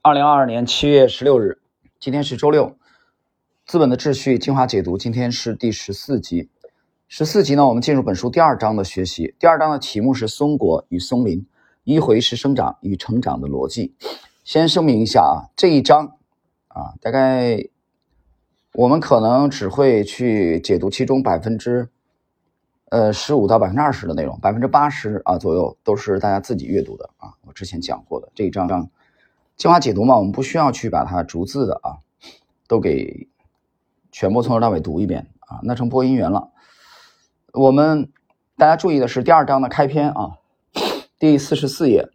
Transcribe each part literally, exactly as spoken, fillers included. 二零二二年七月十六日，今天是周六，资本的秩序精华解读，今天是第十四集。十四集呢，我们进入本书第二章的学习。第二章的题目是松果与松林，迂回式生长与成长的逻辑。先声明一下啊，这一章啊，大概我们可能只会去解读其中百分之呃十五到 百分之二十 的内容， 百分之八十 啊左右都是大家自己阅读的啊，我之前讲过的这一章章精华解读嘛，我们不需要去把它逐字的啊，都给全部从头到尾读一遍啊，那成播音员了。我们大家注意的是第二章的开篇啊，第四十四页，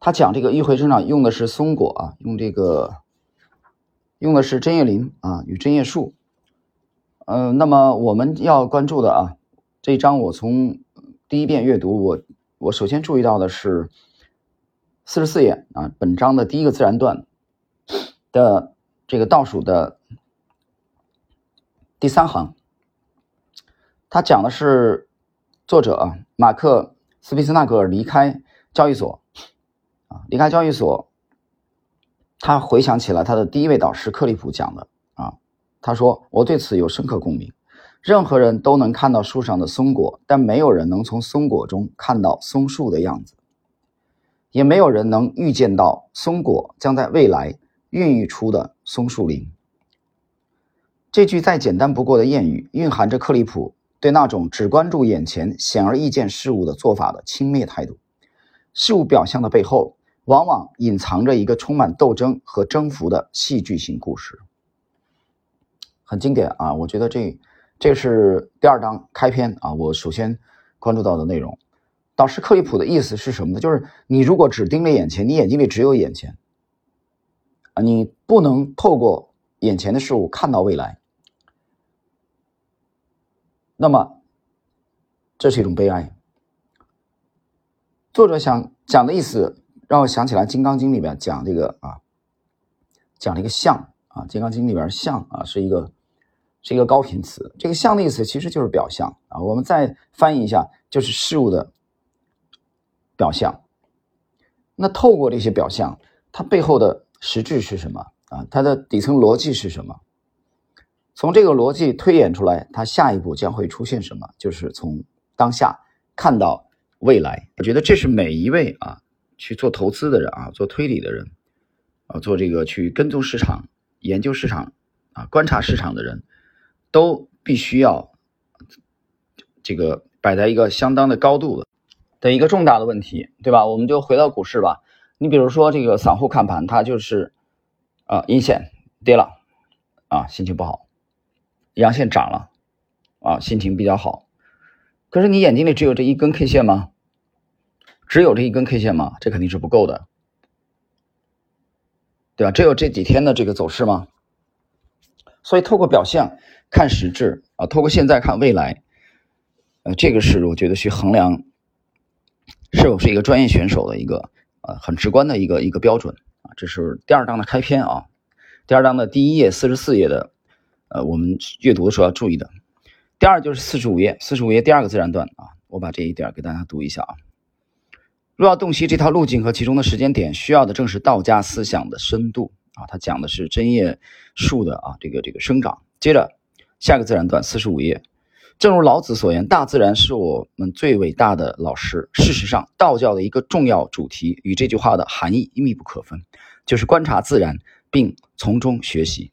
他讲这个迂回生长用的是松果啊，用这个用的是针叶林啊与针叶树。呃，那么我们要关注的啊，这一章我从第一遍阅读，我我首先注意到的是。四十四页啊，本章的第一个自然段的这个倒数的第三行，他讲的是作者啊马克斯皮斯纳格尔离开交易所啊，离开交易所，他回想起来他的第一位导师克利普讲的啊，他说我对此有深刻共鸣，任何人都能看到树上的松果，但没有人能从松果中看到松树的样子。也没有人能预见到松果将在未来孕育出的松树林。这句再简单不过的谚语蕴含着克利普对那种只关注眼前显而易见事物的做法的轻蔑态度。事物表象的背后往往隐藏着一个充满斗争和征服的戏剧性故事。很经典啊，我觉得这这是第二章开篇啊，我首先关注到的内容。导师克利普的意思是什么呢？就是你如果只盯着眼前，你眼睛里只有眼前，你不能透过眼前的事物看到未来，那么这是一种悲哀。作者想讲的意思让我想起来《金刚经》里面讲这个啊，讲这个相啊，《金刚经》里边相啊是一个是一个高频词，这个相的意思其实就是表象啊，我们再翻译一下，就是事物的表象。那透过这些表象，它背后的实质是什么啊？它的底层逻辑是什么？从这个逻辑推演出来，它下一步将会出现什么？就是从当下看到未来。我觉得这是每一位啊去做投资的人啊，做推理的人啊，做这个去跟踪市场、研究市场啊、观察市场的人都必须要这个摆在一个相当的高度的。的一个重大的问题，对吧？我们就回到股市吧。你比如说这个散户看盘，它就是啊、呃、阴线跌了啊，心情不好；阳线涨了啊，心情比较好。可是你眼睛里只有这一根 K 线吗？只有这一根 K 线吗？这肯定是不够的，对吧？只有这几天的这个走势吗？所以透过表象看实质啊，透过现在看未来，呃，这个是我觉得去衡量。是否是一个专业选手的一个呃很直观的一个一个标准啊，这是第二章的开篇啊，第二章的第一页四十四页的呃我们阅读的时候要注意的。第二就是四十五页 ,四十五 页第二个自然段啊，我把这一点给大家读一下啊。若要洞悉这套路径和其中的时间点，需要的正是道家思想的深度啊，它讲的是针叶树的啊这个这个生长。接着下个自然段 ,四十五 页。正如老子所言，大自然是我们最伟大的老师。事实上，道教的一个重要主题与这句话的含义密不可分，就是观察自然并从中学习。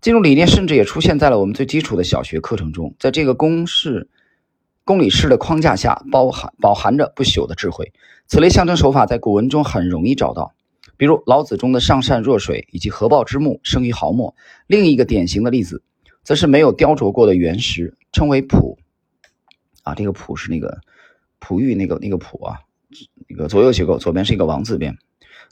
这种理念甚至也出现在了我们最基础的小学课程中。在这个公式、公理式的框架下，包含饱含着不朽的智慧。此类象征手法在古文中很容易找到，比如老子中的上善若水以及合抱之木生于毫末。另一个典型的例子则是没有雕琢过的原石，称为璞啊，这个璞是那个璞玉那个那个璞啊，那个左右结构，左边是一个王字边，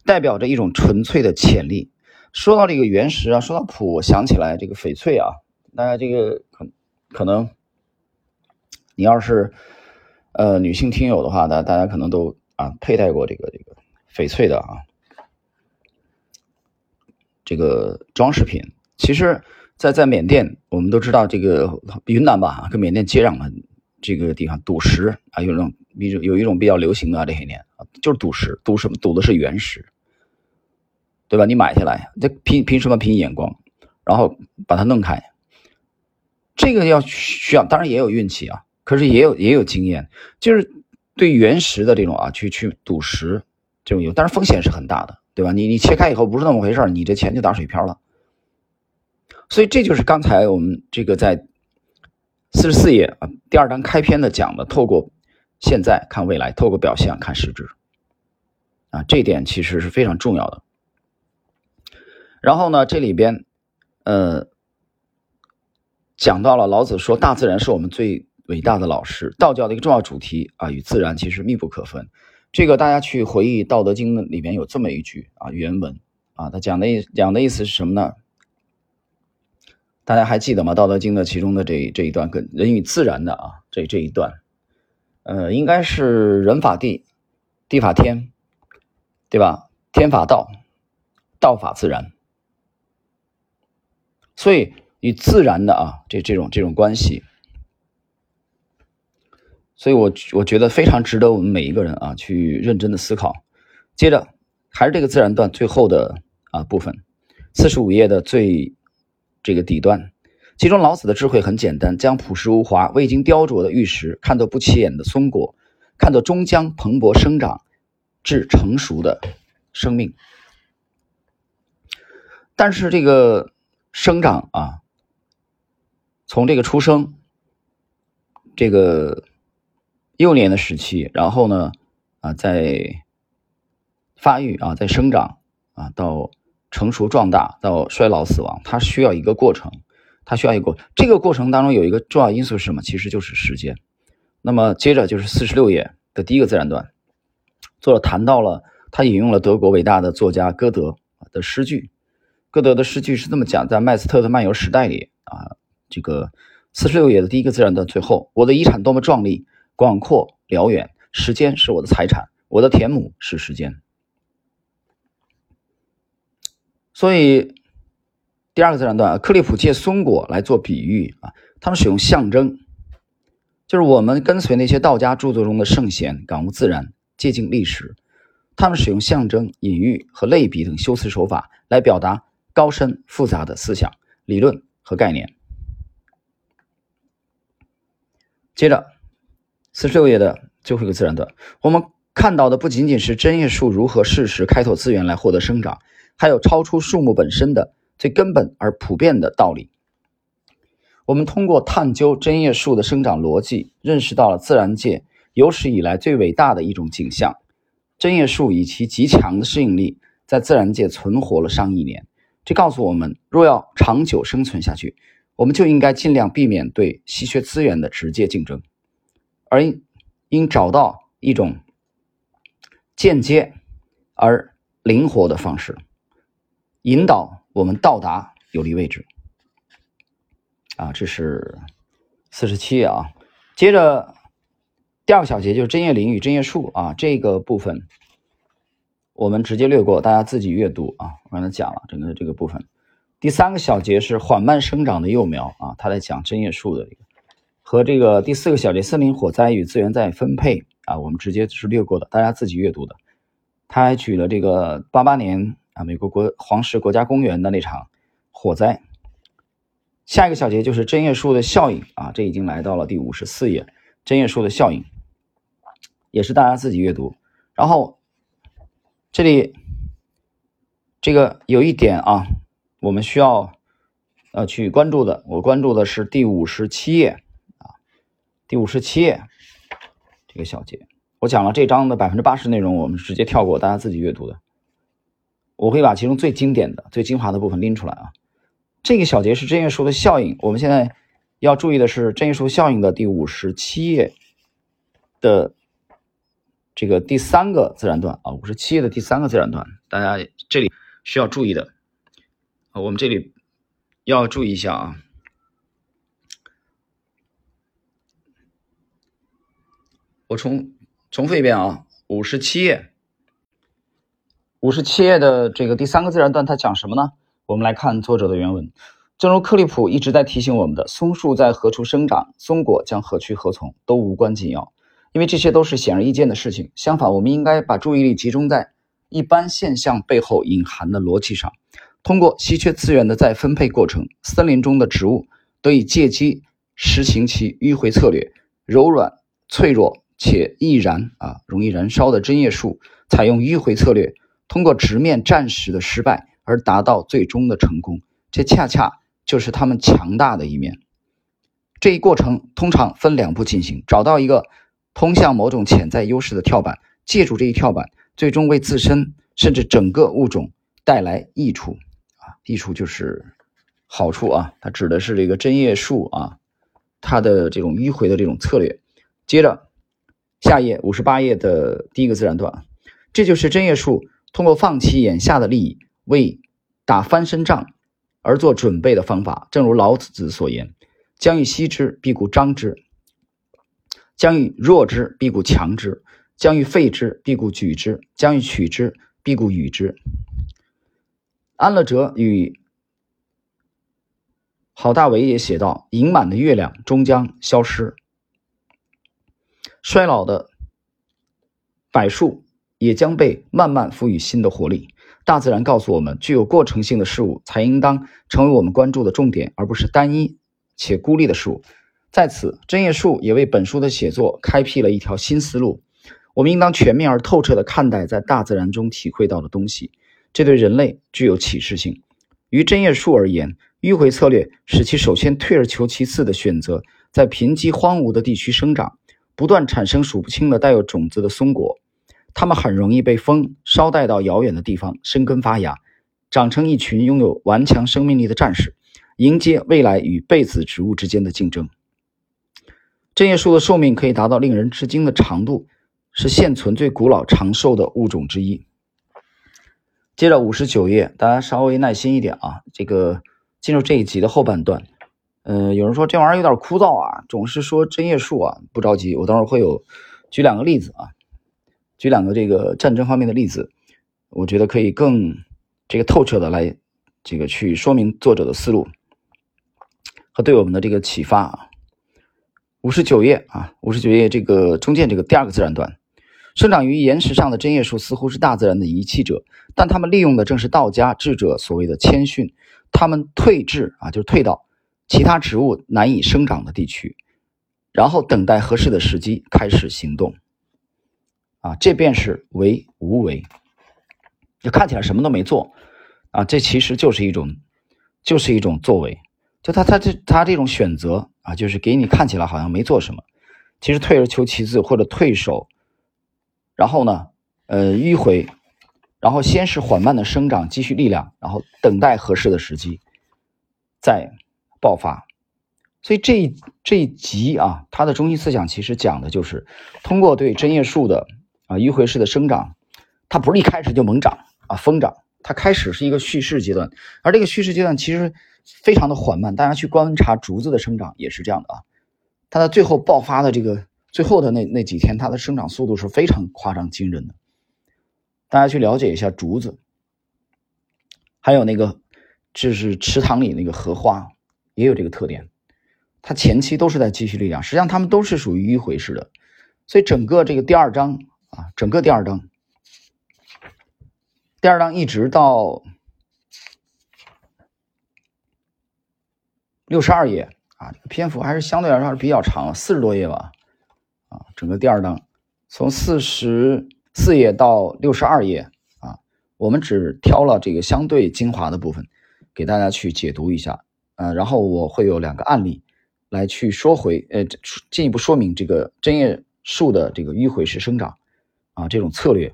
代表着一种纯粹的潜力。说到这个原石啊，说到璞，我想起来这个翡翠啊，大家这个可可能你要是呃女性听友的话，大大家可能都啊佩戴过这个这个翡翠的啊这个装饰品，其实。在在缅甸，我们都知道这个云南吧，跟缅甸接壤的这个地方赌石啊，有一种有一种比较流行的、啊、这些年、啊、就是赌石，赌什么？赌的是原石，对吧？你买下来，这凭凭什么凭眼光，然后把它弄开？这个要需要，当然也有运气啊，可是也有也有经验，就是对原石的这种啊，去去赌石这种有，但是风险是很大的，对吧？你你切开以后不是那么回事，你这钱就打水漂了。所以这就是刚才我们这个在四十四页啊第二章开篇的讲的，透过现在看未来，透过表象看实质啊，这一点其实是非常重要的。然后呢，这里边呃讲到了老子说大自然是我们最伟大的老师，道教的一个重要主题啊，与自然其实密不可分。这个大家去回忆《道德经》里面有这么一句啊原文啊，他讲的讲的意思是什么呢？大家还记得吗？《道德经》的其中的这这一段跟人与自然的啊这这一段，呃，应该是人法地，地法天，对吧？天法道，道法自然。所以与自然的啊这这种这种关系，所以我我觉得非常值得我们每一个人啊去认真的思考。接着还是这个自然段最后的啊部分，四十五页的最。这个底端，其中老子的智慧很简单，将朴实无华、未经雕琢的玉石看作不起眼的松果，看作终将蓬勃生长至成熟的生命。但是这个生长啊，从这个出生这个幼年的时期，然后呢啊在发育啊在生长啊到成熟壮大到衰老死亡，它需要一个过程，它需要一个这个过程当中有一个重要因素是什么？其实就是时间。那么接着就是四十六页的第一个自然段，作者谈到了他引用了德国伟大的作家歌德的诗句，歌德的诗句是这么讲，在麦斯特的漫游时代里啊，这个四十六页的第一个自然段最后，我的遗产多么壮丽广阔辽远，时间是我的财产，我的田亩是时间。所以第二个自然段，克利普借松果来做比喻啊，他们使用象征，就是我们跟随那些道家著作中的圣贤，感悟自然，接近历史，他们使用象征、隐喻和类比等修辞手法来表达高深复杂的思想、理论和概念。接着四十六页的最后一个自然段，我们看到的不仅仅是针叶树如何适时开拓资源来获得生长，还有超出树木本身的最根本而普遍的道理。我们通过探究针叶树的生长逻辑，认识到了自然界有史以来最伟大的一种景象，针叶树以其极强的适应力在自然界存活了上亿年。这告诉我们，若要长久生存下去，我们就应该尽量避免对稀缺资源的直接竞争，而应找到一种间接而灵活的方式，引导我们到达有利位置啊，这是四十七页啊。接着第二个小节就是针叶林与针叶树啊，这个部分我们直接略过，大家自己阅读啊。我刚才讲了整个这个部分。第三个小节是缓慢生长的幼苗啊，他在讲针叶树的这个和这个第四个小节森林火灾与资源再分配啊，我们直接是略过的，大家自己阅读的。他还举了这个八八年。啊，美国国黄石国家公园的那场火灾。下一个小节就是针叶树的效应啊，这已经来到了第五十四页，针叶树的效应也是大家自己阅读。然后这里这个有一点啊，我们需要呃去关注的，我关注的是第五十七页啊，第五十七页这个小节，我讲了这章的 百分之八十 内容，我们直接跳过，大家自己阅读的。我会把其中最经典的、最精华的部分拎出来啊。这个小节是针叶树的效应，我们现在要注意的是针叶树效应的第五十七页的这个第三个自然段啊，五十七页的第三个自然段，大家这里需要注意的，我们这里要注意一下啊。我重重复一遍啊，五十七页。五十七页的这个第三个自然段它讲什么呢？我们来看作者的原文。正如克利普一直在提醒我们的，松树在何处生长，松果将何去何从，都无关紧要，因为这些都是显而易见的事情。相反，我们应该把注意力集中在一般现象背后隐含的逻辑上，通过稀缺资源的再分配过程，森林中的植物得以借机实行其迂回策略。柔软、脆弱且易燃啊容易燃烧的针叶树，采用迂回策略，通过直面暂时的失败而达到最终的成功。这恰恰就是它们强大的一面。这一过程通常分两步进行，找到一个通向某种潜在优势的跳板，借助这一跳板，最终为自身甚至整个物种带来益处啊，益处就是好处啊，它指的是这个针叶树啊，它的这种迂回的这种策略。接着下页五十八页的第一个自然段，这就是针叶树通过放弃眼下的利益，为打翻身仗而做准备的方法。正如老子所言，将欲稀之，必固张之；将欲弱之，必固强之；将欲废之，必固举之；将欲取之，必固与之。安乐哲与郝大为也写道，盈满的月亮终将消失，衰老的柏树也将被慢慢赋予新的活力。大自然告诉我们，具有过程性的事物才应当成为我们关注的重点，而不是单一且孤立的事物。在此，针叶树也为本书的写作开辟了一条新思路。我们应当全面而透彻地看待在大自然中体会到的东西，这对人类具有启示性。于针叶树而言，迂回策略使其首先退而求其次的选择在贫瘠荒芜的地区生长，不断产生数不清的带有种子的松果。它们很容易被风捎带到遥远的地方，生根发芽，长成一群拥有顽强生命力的战士，迎接未来与被子植物之间的竞争。针叶树的寿命可以达到令人吃惊的长度，是现存最古老长寿的物种之一。接着五十九页，大家稍微耐心一点啊。这个进入这一集的后半段，呃，有人说这玩意儿有点枯燥啊，总是说针叶树啊，不着急，我等会儿会有举两个例子啊，举两个这个战争方面的例子，我觉得可以更这个透彻的来这个去说明作者的思路和对我们的这个启发啊。五十九页啊，五十九页这个中间这个第二个自然段。生长于岩石上的针叶树似乎是大自然的遗弃者，但他们利用的正是道家智者所谓的谦逊。他们退至啊，就是退到其他植物难以生长的地区，然后等待合适的时机开始行动。啊，这便是为无为。就看起来什么都没做啊，这其实就是一种就是一种作为。就他他这他这种选择啊，就是给你看起来好像没做什么，其实退而求其次或者退守。然后呢，呃，迂回，然后先是缓慢的生长，积蓄力量，然后等待合适的时机，再爆发。所以这一这一集啊，它的中心思想其实讲的就是通过对针叶树的啊迂回式的生长，它不是一开始就猛长啊疯长，它开始是一个蓄势阶段，而这个蓄势阶段其实非常的缓慢。大家去观察竹子的生长也是这样的啊，它的最后爆发的这个。最后的那那几天，它的生长速度是非常夸张惊人的。大家去了解一下竹子，还有那个就是池塘里那个荷花也有这个特点，它前期都是在积蓄力量，实际上它们都是属于迂回式的。所以整个这个第二章啊，整个第二章，第二章一直到六十二页啊，这个篇幅还是相对来说还是比较长了，四十多页吧。啊，整个第二章从四十四页到六十二页啊，我们只挑了这个相对精华的部分给大家去解读一下，呃，然后我会有两个案例来去说回呃进一步说明这个针叶树的这个迂回式生长啊这种策略。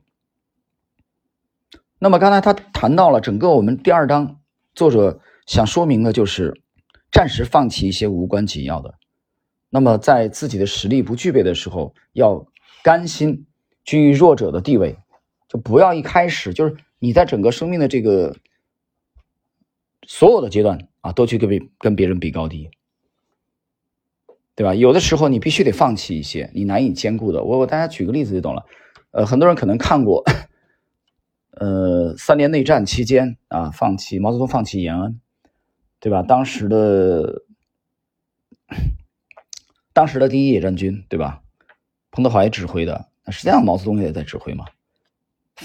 那么刚才他谈到了整个我们第二章作者想说明的就是暂时放弃一些无关紧要的。那么在自己的实力不具备的时候，要甘心居于弱者的地位，就不要一开始就是你在整个生命的这个所有的阶段啊都去跟别跟别人比高低，对吧？有的时候你必须得放弃一些你难以兼顾的。我我大家举个例子就懂了。呃，很多人可能看过，呃，三联内战期间啊，放弃毛泽东放弃延安，对吧？当时的。当时的第一野战军，对吧？彭德怀指挥的，实际上毛泽东也在指挥嘛，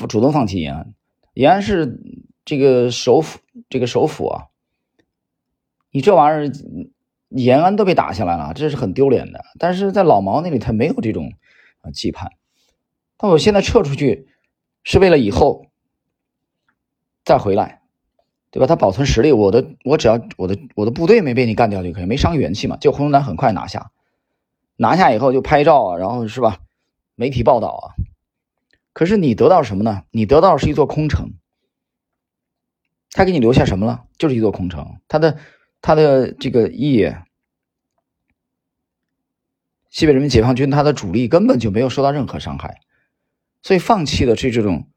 主动放弃延安。延安是这个首府，这个首府啊，你这玩意儿延安都被打下来了，这是很丢脸的。但是在老毛那里他没有这种啊期盼，但我现在撤出去是为了以后再回来，对吧？他保存实力，我的我只要我的我的部队没被你干掉就可以，没伤元气嘛。就胡宗南很快拿下，拿下以后就拍照啊，然后是吧？媒体报道啊，可是你得到什么呢？你得到的是一座空城。他给你留下什么了？就是一座空城。他的他的这个意义，西北人民解放军他的主力根本就没有受到任何伤害，所以放弃的是这种。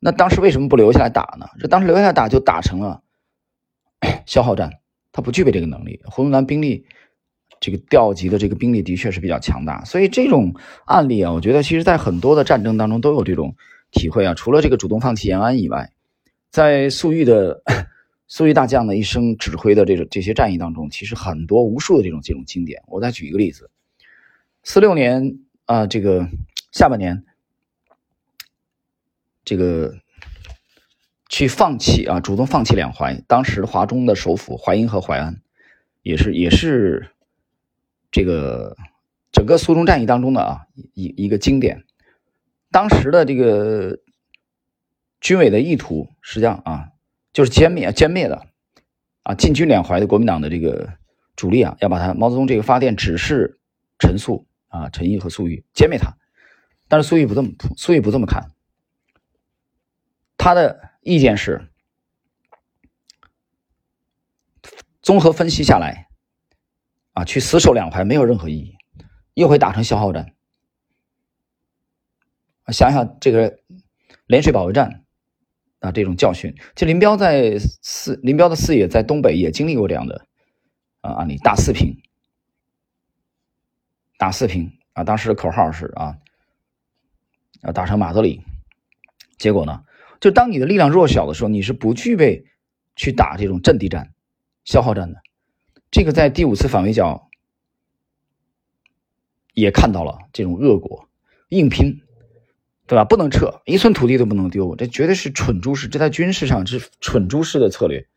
那当时为什么不留下来打呢？这当时留下来打就打成了消耗战，他不具备这个能力。胡宗南兵力这个调集的这个兵力的确是比较强大，所以这种案例啊，我觉得其实在很多的战争当中都有这种体会啊。除了这个主动放弃延安以外，在粟裕的粟裕大将的一生指挥的这种这些战役当中，其实很多无数的这种这种经典。我再举一个例子，四六年啊、呃，这个下半年，这个去放弃啊，主动放弃两淮，当时华中的首府淮阴和淮安，也是也是。这个整个苏中战役当中的啊一一个经典，当时的这个军委的意图实际上啊就是歼灭歼灭的啊进军两淮的国民党的这个主力啊，要把他毛泽东这个发电指示陈粟啊陈毅和粟裕歼灭他，但是粟裕不这么粟裕不这么看，他的意见是综合分析下来。啊，去死守两淮没有任何意义，又会打成消耗战。想想这个涟水保卫战啊，这种教训，就林彪在四林彪的四野在东北也经历过这样的啊案例，打四平，打四平啊，当时的口号是啊啊打成马德里，结果呢，就当你的力量弱小的时候，你是不具备去打这种阵地战、消耗战的。这个在第五次反围剿也看到了这种恶果，硬拼，对吧？不能撤，一寸土地都不能丢，这绝对是蠢猪式，这在军事上是蠢猪式的策略。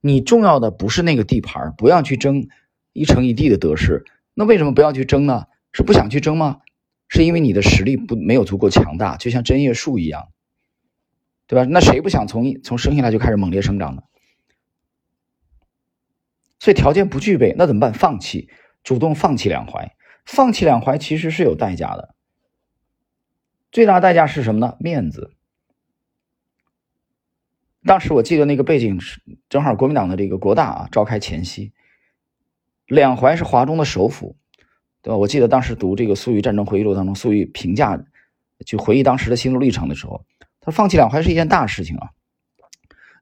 你重要的不是那个地盘，不要去争一城一地的得失。那为什么不要去争呢？是不想去争吗？是因为你的实力不没有足够强大，就像针叶树一样，对吧？那谁不想从从生下来就开始猛烈生长呢？所以条件不具备，那怎么办？放弃，主动放弃两淮，放弃两淮其实是有代价的。最大的代价是什么呢？面子。当时我记得那个背景是正好国民党的这个国大啊召开前夕，两淮是华中的首府，对吧？我记得当时读这个粟裕战争回忆录当中，粟裕评价就回忆当时的心路历程的时候，他说放弃两淮是一件大事情啊，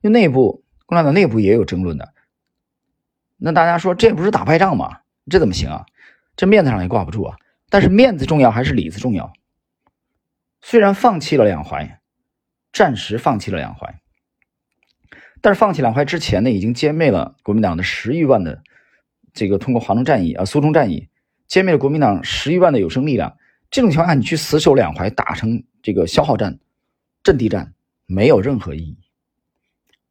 因为内部共产党内部也有争论的。那大家说这不是打败仗吗？这怎么行啊？这面子上也挂不住啊。但是面子重要还是里子重要？虽然放弃了两淮，暂时放弃了两淮，但是放弃两淮之前呢，已经歼灭了国民党的十余万的这个通过华中战役啊、苏中战役歼灭了国民党十余万的有生力量。这种情况下，你去死守两淮，打成这个消耗战、阵地战，没有任何意义。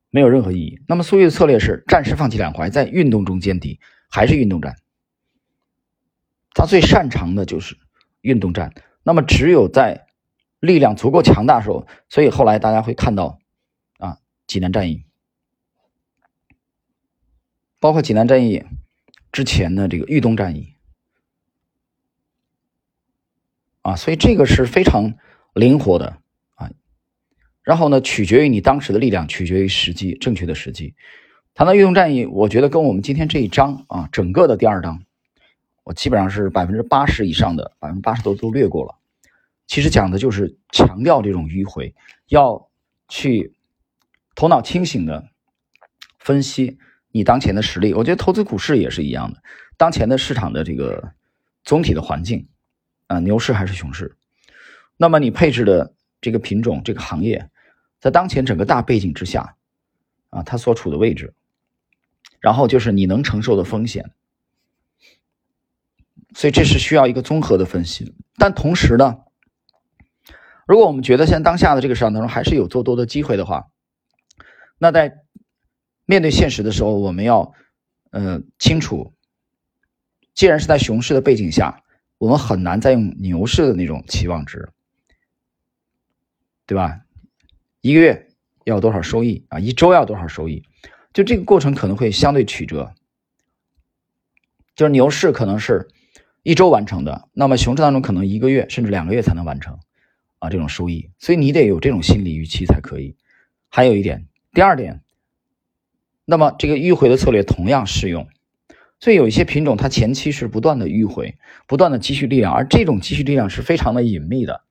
没有任何意义。那么粟裕的策略是暂时放弃两淮，在运动中歼敌，还是运动战。他最擅长的就是运动战。那么只有在力量足够强大的时候，所以后来大家会看到啊，济南战役，包括济南战役之前的这个豫东战役啊，所以这个是非常灵活的。然后呢，取决于你当时的力量，取决于时机，正确的时机。谈到豫东战役，我觉得跟我们今天这一章啊，整个的第二章，我基本上是 百分之八十 以上的 百分之八十 都都略过了。其实讲的就是强调这种迂回，要去头脑清醒的分析你当前的实力。我觉得投资股市也是一样的，当前的市场的这个总体的环境啊，牛市还是熊市，那么你配置的这个品种，这个行业在当前整个大背景之下啊，它所处的位置，然后就是你能承受的风险，所以这是需要一个综合的分析。但同时呢，如果我们觉得像当下的这个市场当中还是有做多的机会的话，那在面对现实的时候，我们要呃清楚，既然是在熊市的背景下，我们很难再用牛市的那种期望值，对吧？一个月要多少收益啊？一周要多少收益？就这个过程可能会相对曲折，就是牛市可能是一周完成的，那么熊市当中可能一个月甚至两个月才能完成啊这种收益，所以你得有这种心理预期才可以。还有一点，第二点，那么这个迂回的策略同样适用，所以有一些品种它前期是不断的迂回，不断的积蓄力量，而这种积蓄力量是非常的隐秘的。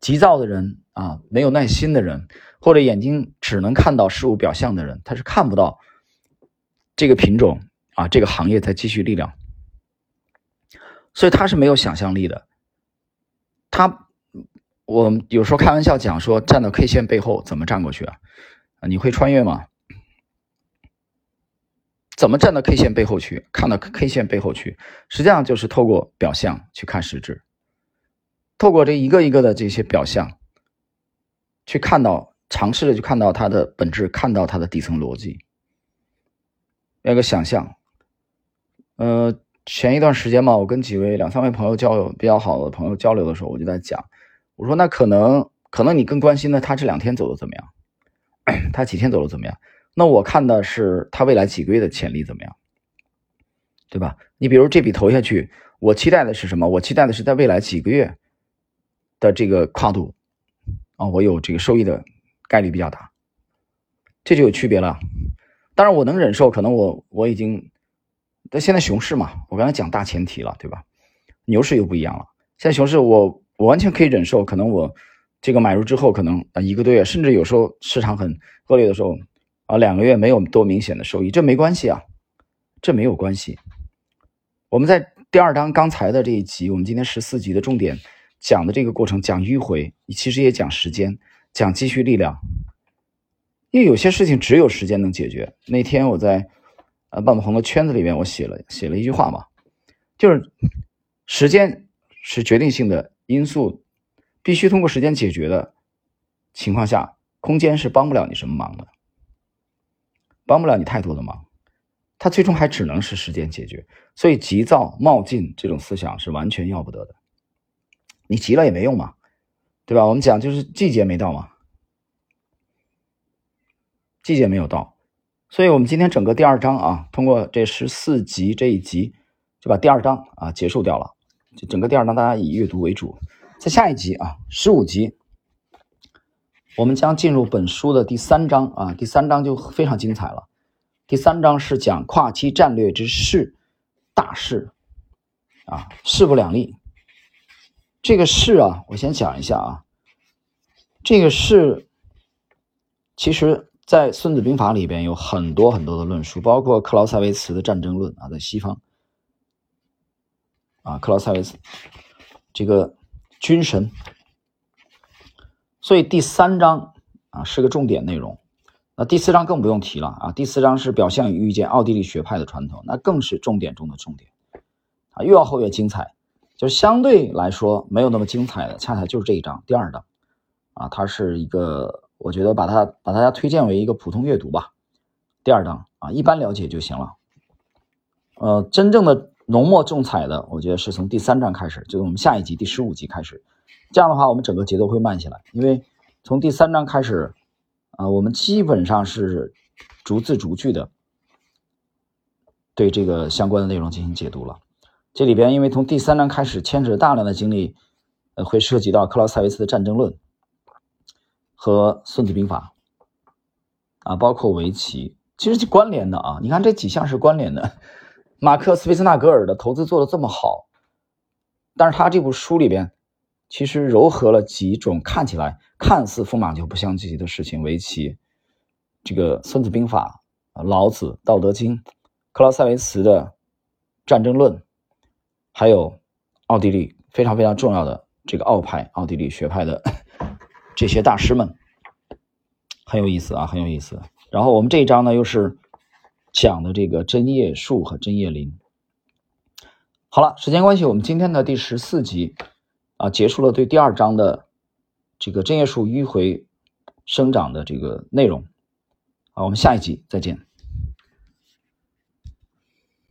急躁的人啊，没有耐心的人，或者眼睛只能看到事物表象的人，他是看不到这个品种啊，这个行业在积蓄力量，所以他是没有想象力的。他，我有时候开玩笑讲说，站到 K 线背后怎么站过去啊？你会穿越吗？怎么站到 K 线背后去？看到 K 线背后去，实际上就是透过表象去看实质。透过这一个一个的这些表象去看到，尝试着去看到它的本质，看到它的底层逻辑。有个想象，呃，前一段时间嘛，我跟几位两三位朋友交流，比较好的朋友交流的时候，我就在讲，我说那可能可能你更关心的他这两天走的怎么样，他几天走的怎么样，那我看的是他未来几个月的潜力怎么样，对吧？你比如这笔投下去，我期待的是什么？我期待的是在未来几个月的这个跨度啊、哦，我有这个收益的概率比较大，这就有区别了。当然我能忍受，可能我我已经，但现在熊市嘛，我刚才讲大前提了，对吧？牛市又不一样了。现在熊市我我完全可以忍受，可能我这个买入之后，可能一个多月，甚至有时候市场很恶劣的时候啊，两个月没有多明显的收益，这没关系啊，这没有关系。我们在第二章刚才的这一集，我们今天十四集的重点。讲的这个过程，讲迂回，其实也讲时间，讲积蓄力量，因为有些事情只有时间能解决。那天我在呃半亩红的圈子里面，我写了写了一句话嘛，就是时间是决定性的因素，必须通过时间解决的情况下，空间是帮不了你什么忙的，帮不了你太多的忙，它最终还只能是时间解决。所以急躁冒进这种思想是完全要不得的。你急了也没用嘛，对吧？我们讲就是季节没到嘛，季节没有到，所以我们今天整个第二章啊，通过这十四集这一集就把第二章啊结束掉了。就整个第二章大家以阅读为主，在下一集啊，十五集，我们将进入本书的第三章啊，第三章就非常精彩了。第三章是讲跨期战略之势，大势啊，势不两立。这个势啊，我先讲一下啊。这个势，其实在《孙子兵法》里边有很多很多的论述，包括克劳塞维茨的战争论啊，在西方啊，克劳塞维茨这个军神。所以第三章啊是个重点内容，那第四章更不用提了啊。第四章是表象与预见奥地利学派的传统，那更是重点中的重点啊，越往后越精彩。就相对来说没有那么精彩的，恰恰就是这一章第二章啊，它是一个，我觉得把它把大家推荐为一个普通阅读吧。第二章啊，一般了解就行了。呃，真正的浓墨重彩的，我觉得是从第三章开始，就是我们下一集第十五集开始。这样的话，我们整个节奏会慢下来，因为从第三章开始啊，我们基本上是逐字逐句的对这个相关的内容进行解读了。这里边因为从第三章开始牵扯大量的精力，呃，会涉及到克劳塞维茨的战争论和孙子兵法啊，包括围棋，其实是关联的啊。你看这几项是关联的。马克·斯菲茨纳格尔的投资做得这么好，但是他这部书里边其实糅合了几种看起来看似风马牛不相及的事情，围棋、这个孙子兵法、老子、道德经、克劳塞维茨的战争论。还有奥地利非常非常重要的这个奥派、奥地利学派的这些大师们，很有意思啊，很有意思。然后我们这一章呢，又是讲的这个针叶树和针叶林。好了，时间关系，我们今天的第十四集啊，结束了对第二章的这个针叶树迂回生长的这个内容。啊，我们下一集再见。